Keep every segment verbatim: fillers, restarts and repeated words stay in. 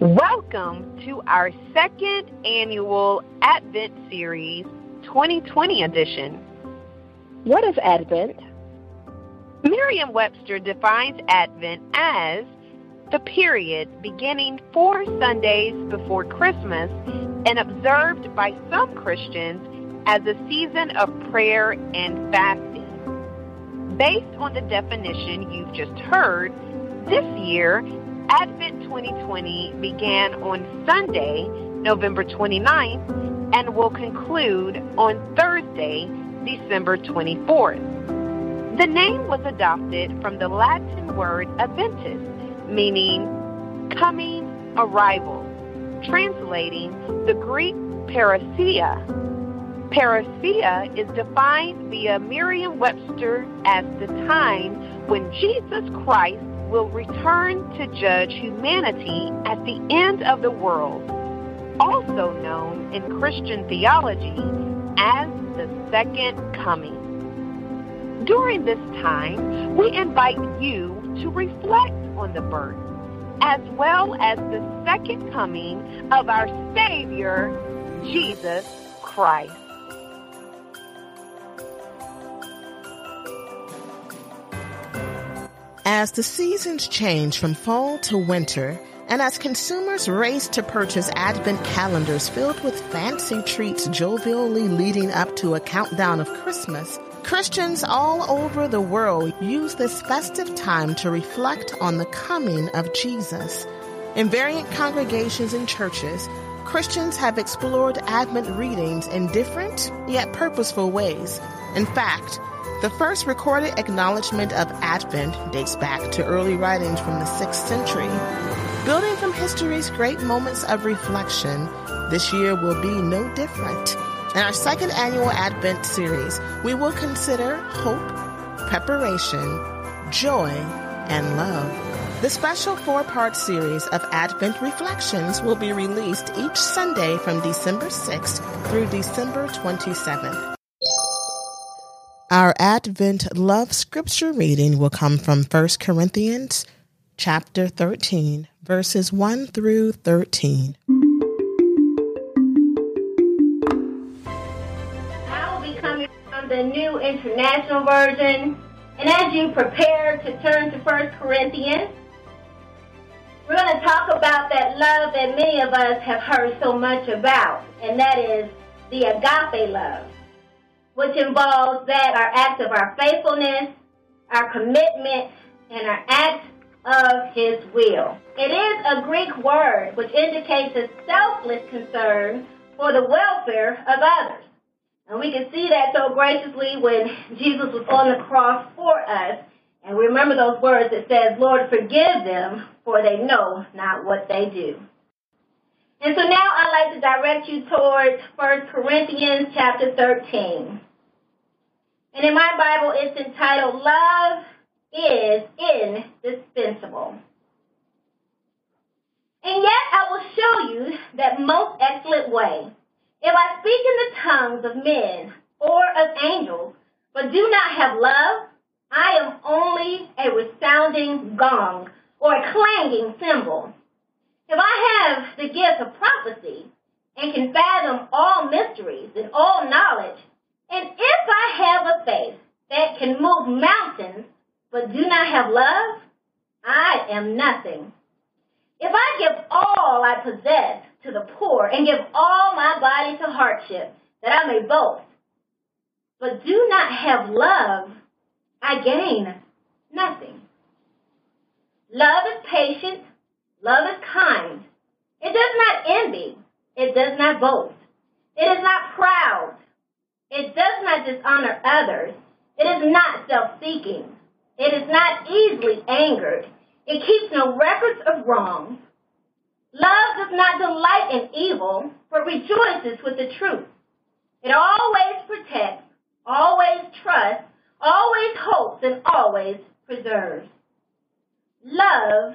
Welcome to our second annual Advent series, twenty twenty edition. What is Advent? Merriam-Webster defines Advent as the period beginning four Sundays before Christmas and observed by some Christians as a season of prayer and fasting. Based on the definition you've just heard, this year, Advent twenty twenty began on Sunday, November twenty-ninth, and will conclude on Thursday, December twenty-fourth. The name was adopted from the Latin word Adventus, meaning coming, arrival, translating the Greek parousia. Parousia is defined via Merriam-Webster as the time when Jesus Christ will return to judge humanity at the end of the world, also known in Christian theology as the second coming. During this time, we invite you to reflect on the birth, as well as the second coming of our Savior, Jesus Christ. As the seasons change from fall to winter, and as consumers race to purchase Advent calendars filled with fancy treats jovially leading up to a countdown of Christmas, Christians all over the world use this festive time to reflect on the coming of Jesus. In variant congregations and churches, Christians have explored Advent readings in different yet purposeful ways. In fact, the first recorded acknowledgement of Advent dates back to early writings from the sixth century. Building from history's great moments of reflection, this year will be no different. In our second annual Advent series, we will consider hope, preparation, joy, and love. The special four-part series of Advent Reflections will be released each Sunday from December sixth through December twenty-seventh. Our Advent love scripture reading will come from First Corinthians chapter thirteen, verses one through thirteen. I will be coming from the New International Version, and as you prepare to turn to First Corinthians, we're going to talk about that love that many of us have heard so much about, and that is the agape love, which involves that our acts of our faithfulness, our commitment, and our acts of His will. It is a Greek word which indicates a selfless concern for the welfare of others. And we can see that so graciously when Jesus was on the cross for us. And remember those words that says, "Lord, forgive them, for they know not what they do." And so now I'd like to direct you towards First Corinthians chapter thirteen. And in my Bible, it's entitled, Love is Indispensable. And yet I will show you that most excellent way. If I speak in the tongues of men or of angels, but do not have love, I am only a resounding gong or a clanging cymbal. If I have the gift of prophecy and can fathom all mysteries and all knowledge, and if I have a faith that can move mountains but do not have love, I am nothing. If I give all I possess to the poor and give all my body to hardship, that I may boast, but do not have love, I gain nothing. Love is patient. Love is kind. It does not envy. It does not boast. It is not proud. It does not dishonor others. It is not self-seeking. It is not easily angered. It keeps no records of wrongs. Love does not delight in evil, but rejoices with the truth. It always protects, always trusts, always hopes, and always preserves. Love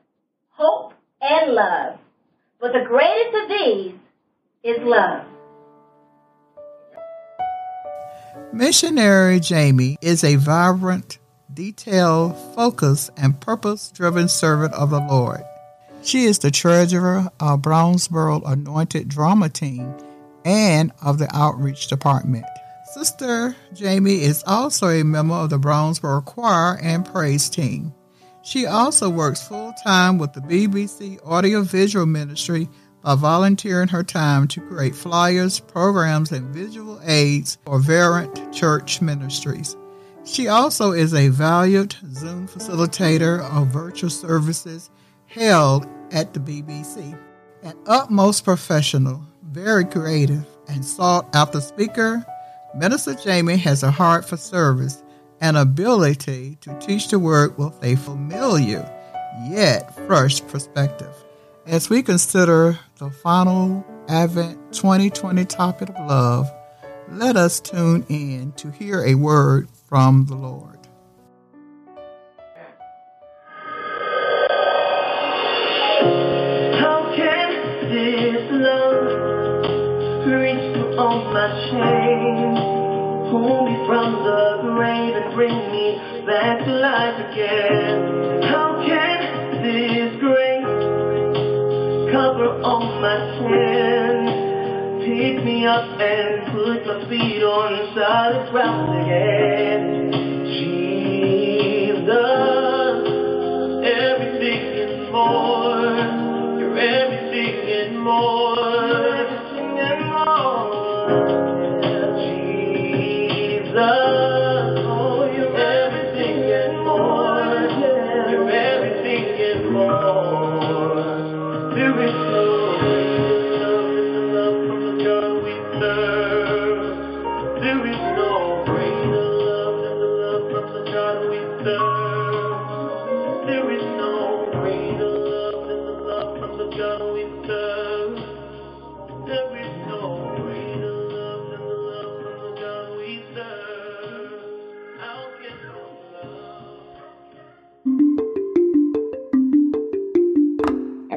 hope, and love. But the greatest of these is love. Missionary Jamie is a vibrant, detailed, focused, and purpose-driven servant of the Lord. She is the treasurer of Brownsboro Anointed Drama Team and of the Outreach Department. Sister Jamie is also a member of the Brownsboro Choir and Praise Team. She also works full-time with the B B C Audiovisual Ministry by volunteering her time to create flyers, programs, and visual aids for variant church ministries. She also is a valued Zoom facilitator of virtual services held at the B B C. An utmost professional, very creative, and sought-after speaker, Minister Jamie has a heart for service and ability to teach the word with a familiar yet fresh perspective. As we consider the final Advent twenty twenty topic of love, let us tune in to hear a word from the Lord. How can this love reach through all my chains? Pull me from the grave and bring me back to life again. How can this grace cover all my sins? Pick me up and put my feet on solid ground again. Jesus, everything is more. You're everything and more.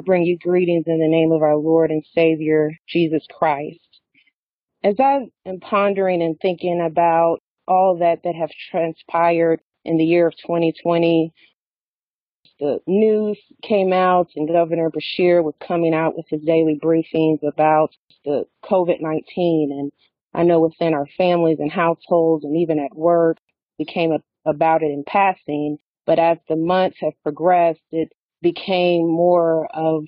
Bring you greetings in the name of our Lord and Savior, Jesus Christ. As I am pondering and thinking about all that that have transpired in the year of twenty twenty, the news came out and Governor Beshear was coming out with his daily briefings about the COVID nineteen. And I know within our families and households and even at work, we came up about it in passing. But as the months have progressed, it became more of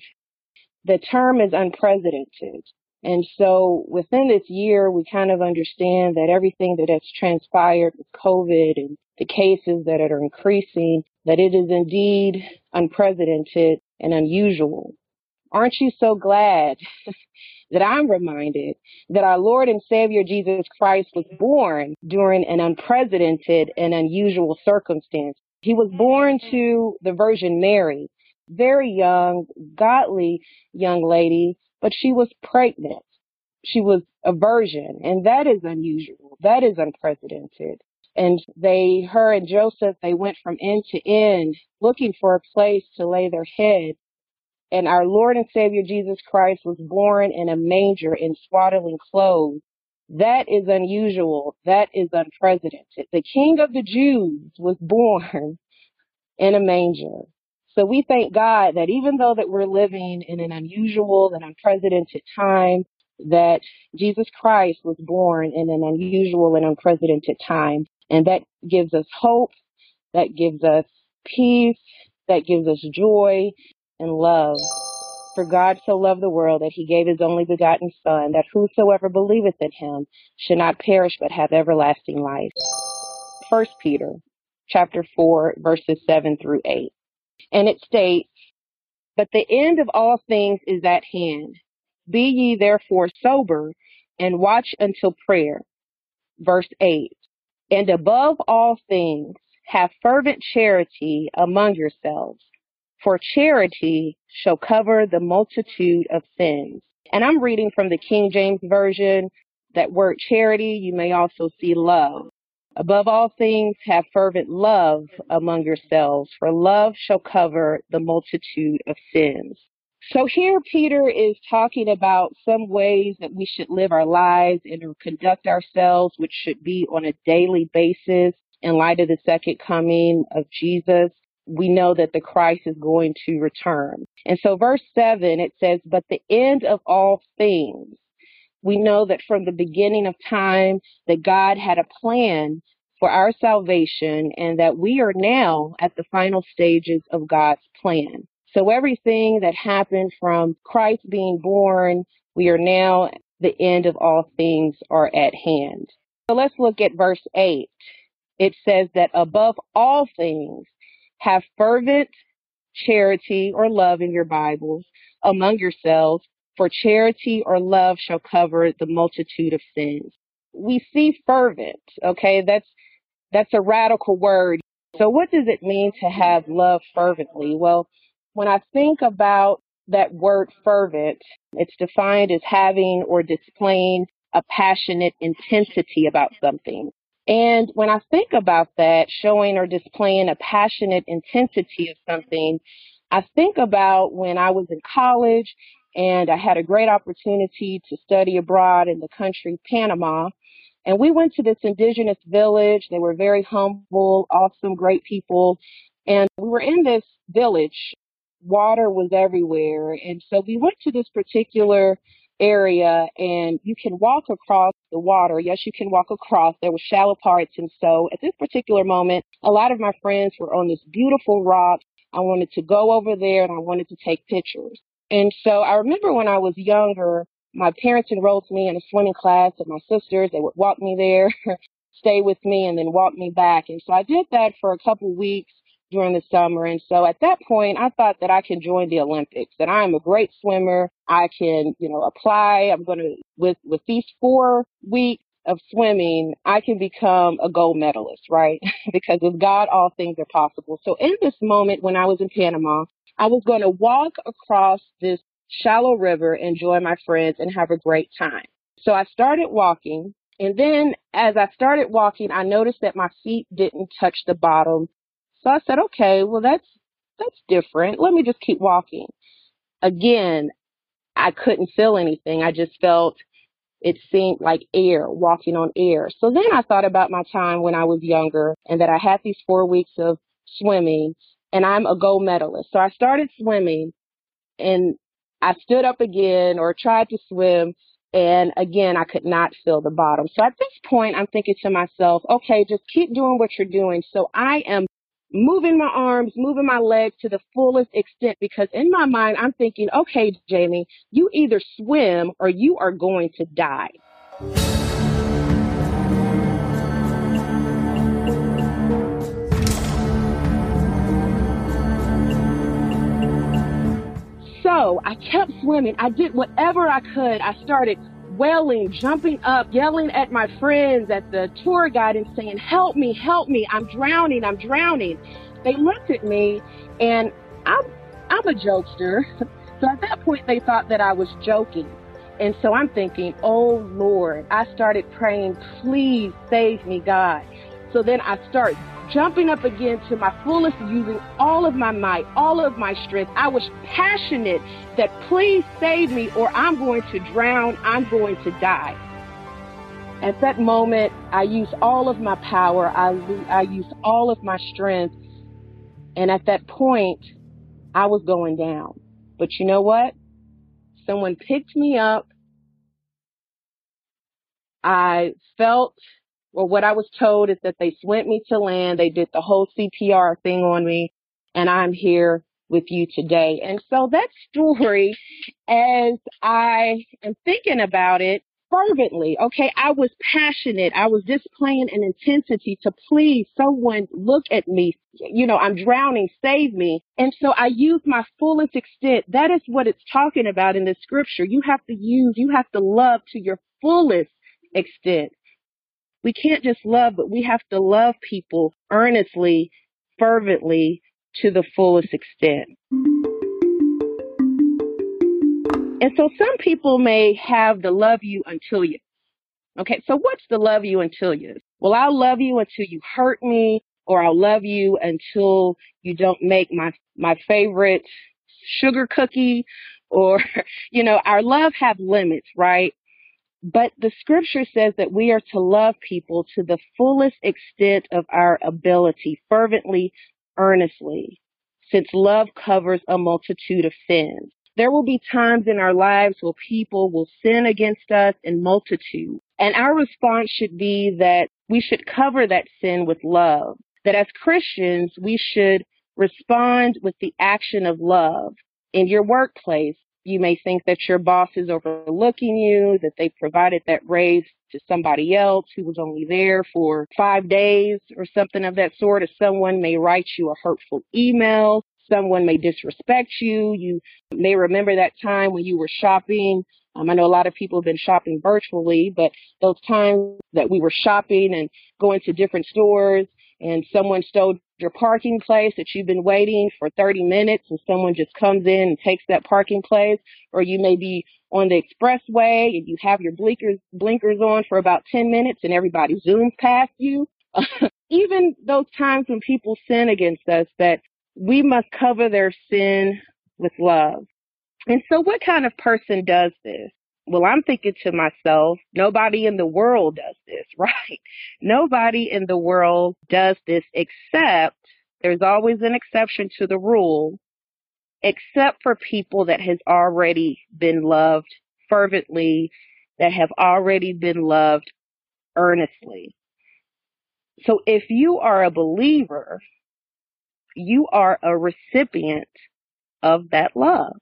the term is unprecedented. And so within this year, we kind of understand that everything that has transpired with COVID and the cases that are increasing, that it is indeed unprecedented and unusual. Aren't you so glad that I'm reminded that our Lord and Savior Jesus Christ was born during an unprecedented and unusual circumstance? He was born to the Virgin Mary. Very young, godly young lady, but she was pregnant. She was a virgin, and that is unusual. That is unprecedented. And they, her and Joseph, they went from end to end looking for a place to lay their head. And our Lord and Savior Jesus Christ was born in a manger in swaddling clothes. That is unusual. That is unprecedented. The King of the Jews was born in a manger. So we thank God that even though that we're living in an unusual and unprecedented time, that Jesus Christ was born in an unusual and unprecedented time. And that gives us hope, that gives us peace, that gives us joy and love. For God so loved the world that he gave his only begotten Son, that whosoever believeth in him should not perish but have everlasting life. First Peter chapter four, verses seven through eight. And it states, "But the end of all things is at hand. Be ye therefore sober, and watch until prayer." Verse eight. "And above all things, have fervent charity among yourselves, for charity shall cover the multitude of sins." And I'm reading from the King James Version. That word charity, you may also see love. "Above all things, have fervent love among yourselves, for love shall cover the multitude of sins." So here Peter is talking about some ways that we should live our lives and conduct ourselves, which should be on a daily basis in light of the second coming of Jesus. We know that the Christ is going to return. And so verse seven, it says, "But the end of all things." We know that from the beginning of time that God had a plan for our salvation, and that we are now at the final stages of God's plan. So everything that happened from Christ being born, we are now, the end of all things are at hand. So let's look at verse eight. It says that above all things, have fervent charity or love in your Bibles among yourselves, for charity or love shall cover the multitude of sins. We see fervent, okay? That's, that's a radical word. So what does it mean to have love fervently? Well, when I think about that word fervent, it's defined as having or displaying a passionate intensity about something. And when I think about that, showing or displaying a passionate intensity of something, I think about when I was in college and I had a great opportunity to study abroad in the country, Panama. And we went to this indigenous village. They were very humble, awesome, great people. And we were in this village. Water was everywhere. And so we went to this particular area, and you can walk across the water. Yes, you can walk across. There were shallow parts. And so at this particular moment, a lot of my friends were on this beautiful rock. I wanted to go over there, and I wanted to take pictures. And so I remember when I was younger, my parents enrolled me in a swimming class, and my sisters, they would walk me there, stay with me, and then walk me back. And so I did that for a couple of weeks during the summer. And so at that point, I thought that I could join the Olympics, that I'm a great swimmer. I can, you know, apply. I'm going to, with, with these four weeks of swimming, I can become a gold medalist, right? Because with God, all things are possible. So in this moment, when I was in Panama, I was going to walk across this shallow river and join my friends and have a great time. So I started walking. And then as I started walking, I noticed that my feet didn't touch the bottom. So I said, okay, well, that's that's different. Let me just keep walking. Again, I couldn't feel anything. I just felt it seemed like air, walking on air. So then I thought about my time when I was younger and that I had these four weeks of swimming and I'm a gold medalist. So I started swimming and I stood up again or tried to swim. And again, I could not feel the bottom. So at this point, I'm thinking to myself, okay, just keep doing what you're doing. So I am moving my arms, moving my legs to the fullest extent, because in my mind, I'm thinking, okay, Jamie, you either swim or you are going to die. So I kept swimming. I did whatever I could. I started wailing, jumping up, yelling at my friends, at the tour guide, and saying, help me, help me, I'm drowning, I'm drowning. They looked at me, and I'm, I'm a jokester. So at that point, they thought that I was joking. And so I'm thinking, oh, Lord, I started praying, please save me, God. So then I start jumping up again to my fullest, using all of my might, all of my strength. I was passionate that please save me or I'm going to drown, I'm going to die. At that moment, I used all of my power, I, I used all of my strength, and at that point, I was going down. But you know what? Someone picked me up. I felt Well, what I was told is that they swept me to land. They did the whole C P R thing on me, and I'm here with you today. And so that story, as I am thinking about it fervently, okay, I was passionate. I was displaying an intensity to please someone, look at me, you know, I'm drowning, save me. And so I used my fullest extent. That is what it's talking about in the scripture. You have to use, you have to love to your fullest extent. We can't just love, but we have to love people earnestly, fervently, to the fullest extent. And so some people may have the love you until you. Okay, so what's the love you until you? Well, I'll love you until you hurt me, or I'll love you until you don't make my, my favorite sugar cookie, or, you know, our love have limits, right? But the scripture says that we are to love people to the fullest extent of our ability, fervently, earnestly, since love covers a multitude of sins. There will be times in our lives where people will sin against us in multitude. And our response should be that we should cover that sin with love. That as Christians, we should respond with the action of love. In your workplace, you may think that your boss is overlooking you, that they provided that raise to somebody else who was only there for five days or something of that sort. Or someone may write you a hurtful email. Someone may disrespect you. You may remember that time when you were shopping. Um, I know a lot of people have been shopping virtually, but those times that we were shopping and going to different stores and someone stole your parking place that you've been waiting for thirty minutes and someone just comes in and takes that parking place. Or you may be on the expressway and you have your blinkers, blinkers on for about ten minutes and everybody zooms past you. Even those times when people sin against us, that we must cover their sin with love. And so what kind of person does this? Well, I'm thinking to myself, nobody in the world does this, right? Nobody in the world does this, except there's always an exception to the rule, except for people that has already been loved fervently, that have already been loved earnestly. So if you are a believer, you are a recipient of that love.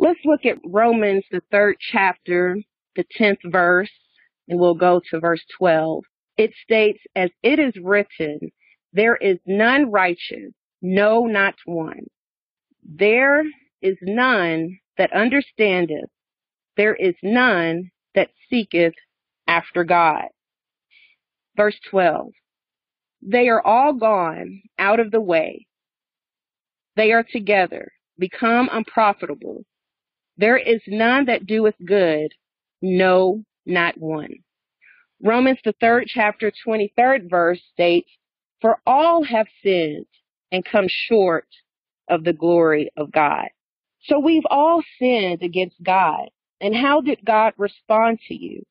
Let's look at Romans, the third chapter, the tenth verse, and we'll go to verse twelve. It states, as it is written, there is none righteous, no, not one. There is none that understandeth. There is none that seeketh after God. Verse twelve, they are all gone out of the way. They are together, become unprofitable. There is none that doeth good, no, not one. Romans, the third chapter, twenty-third verse states, for all have sinned and come short of the glory of God. So we've all sinned against God. And how did God respond to you?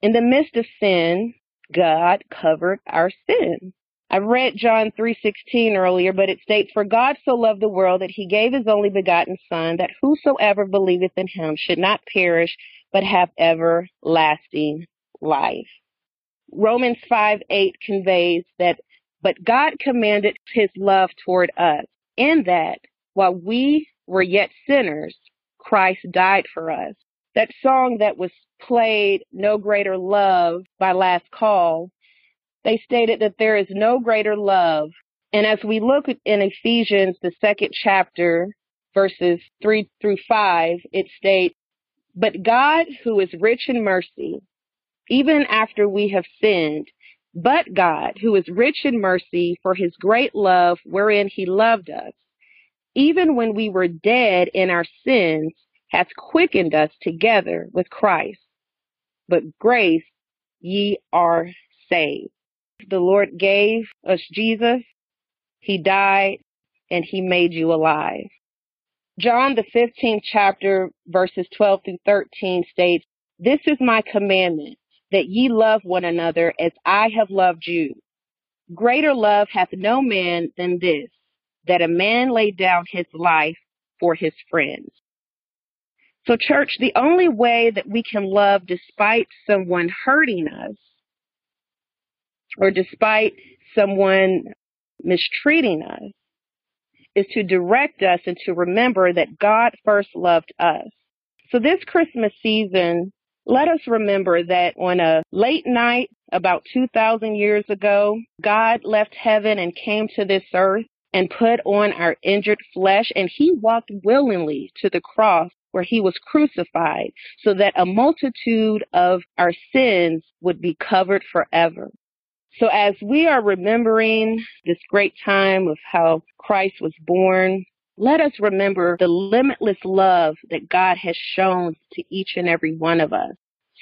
In the midst of sin, God covered our sin. I read John three sixteen earlier, but it states, for God so loved the world that he gave his only begotten son, that whosoever believeth in him should not perish, but have everlasting life. Romans five eight conveys that, but God commanded his love toward us, in that while we were yet sinners, Christ died for us. That song that was played, No Greater Love by Last Call, they stated that there is no greater love. And as we look in Ephesians, the second chapter, verses three through five, it states, but God, who is rich in mercy, even after we have sinned, but God, who is rich in mercy, for his great love wherein he loved us, even when we were dead in our sins, hath quickened us together with Christ. But grace, ye are saved. The Lord gave us Jesus, he died, and he made you alive. John, the fifteenth chapter, verses twelve through thirteen states, this is my commandment, that ye love one another as I have loved you. Greater love hath no man than this, that a man lay down his life for his friends. So church, the only way that we can love despite someone hurting us, or despite someone mistreating us, is to direct us and to remember that God first loved us. So this Christmas season, let us remember that on a late night about two thousand years ago, God left heaven and came to this earth and put on our injured flesh, and he walked willingly to the cross where he was crucified so that a multitude of our sins would be covered forever. So as we are remembering this great time of how Christ was born, let us remember the limitless love that God has shown to each and every one of us.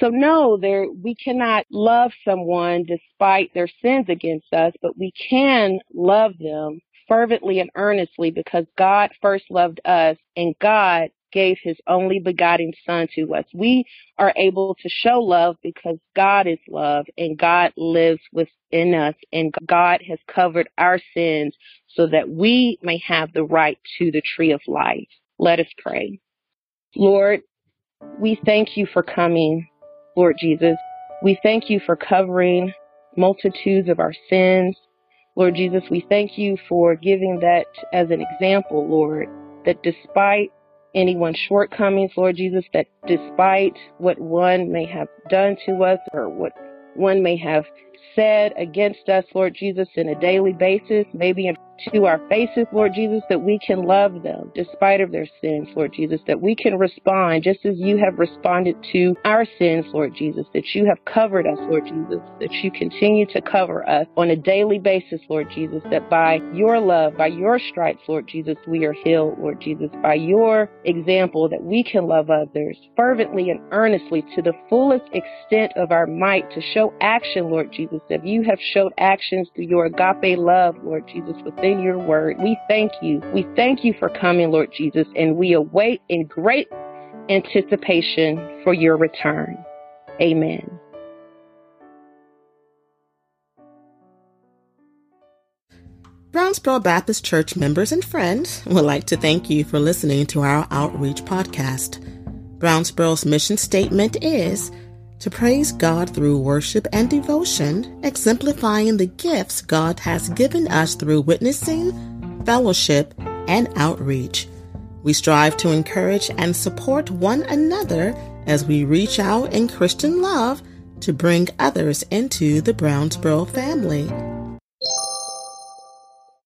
So no, there, we cannot love someone despite their sins against us, but we can love them fervently and earnestly because God first loved us and God gave his only begotten son to us. We are able to show love because God is love and God lives within us and God has covered our sins so that we may have the right to the tree of life. Let us pray. Lord, we thank you for coming, Lord Jesus. We thank you for covering multitudes of our sins. Lord Jesus, we thank you for giving that as an example, Lord, that despite anyone's shortcomings, Lord Jesus, that despite what one may have done to us or what one may have said against us, Lord Jesus, in a daily basis, maybe to our faces, Lord Jesus, that we can love them despite of their sins, Lord Jesus, that we can respond just as you have responded to our sins, Lord Jesus, that you have covered us, Lord Jesus, that you continue to cover us on a daily basis, Lord Jesus, that by your love, by your stripes, Lord Jesus, we are healed, Lord Jesus, by your example that we can love others fervently and earnestly to the fullest extent of our might to show action, Lord Jesus, that you have showed actions through your agape love, Lord Jesus, within your word. We thank you. We thank you for coming, Lord Jesus, and we await in great anticipation for your return. Amen. Brownsboro Baptist Church members and friends would like to thank you for listening to our outreach podcast. Brownsboro's mission statement is to praise God through worship and devotion, exemplifying the gifts God has given us through witnessing, fellowship, and outreach. We strive to encourage and support one another as we reach out in Christian love to bring others into the Brownsboro family.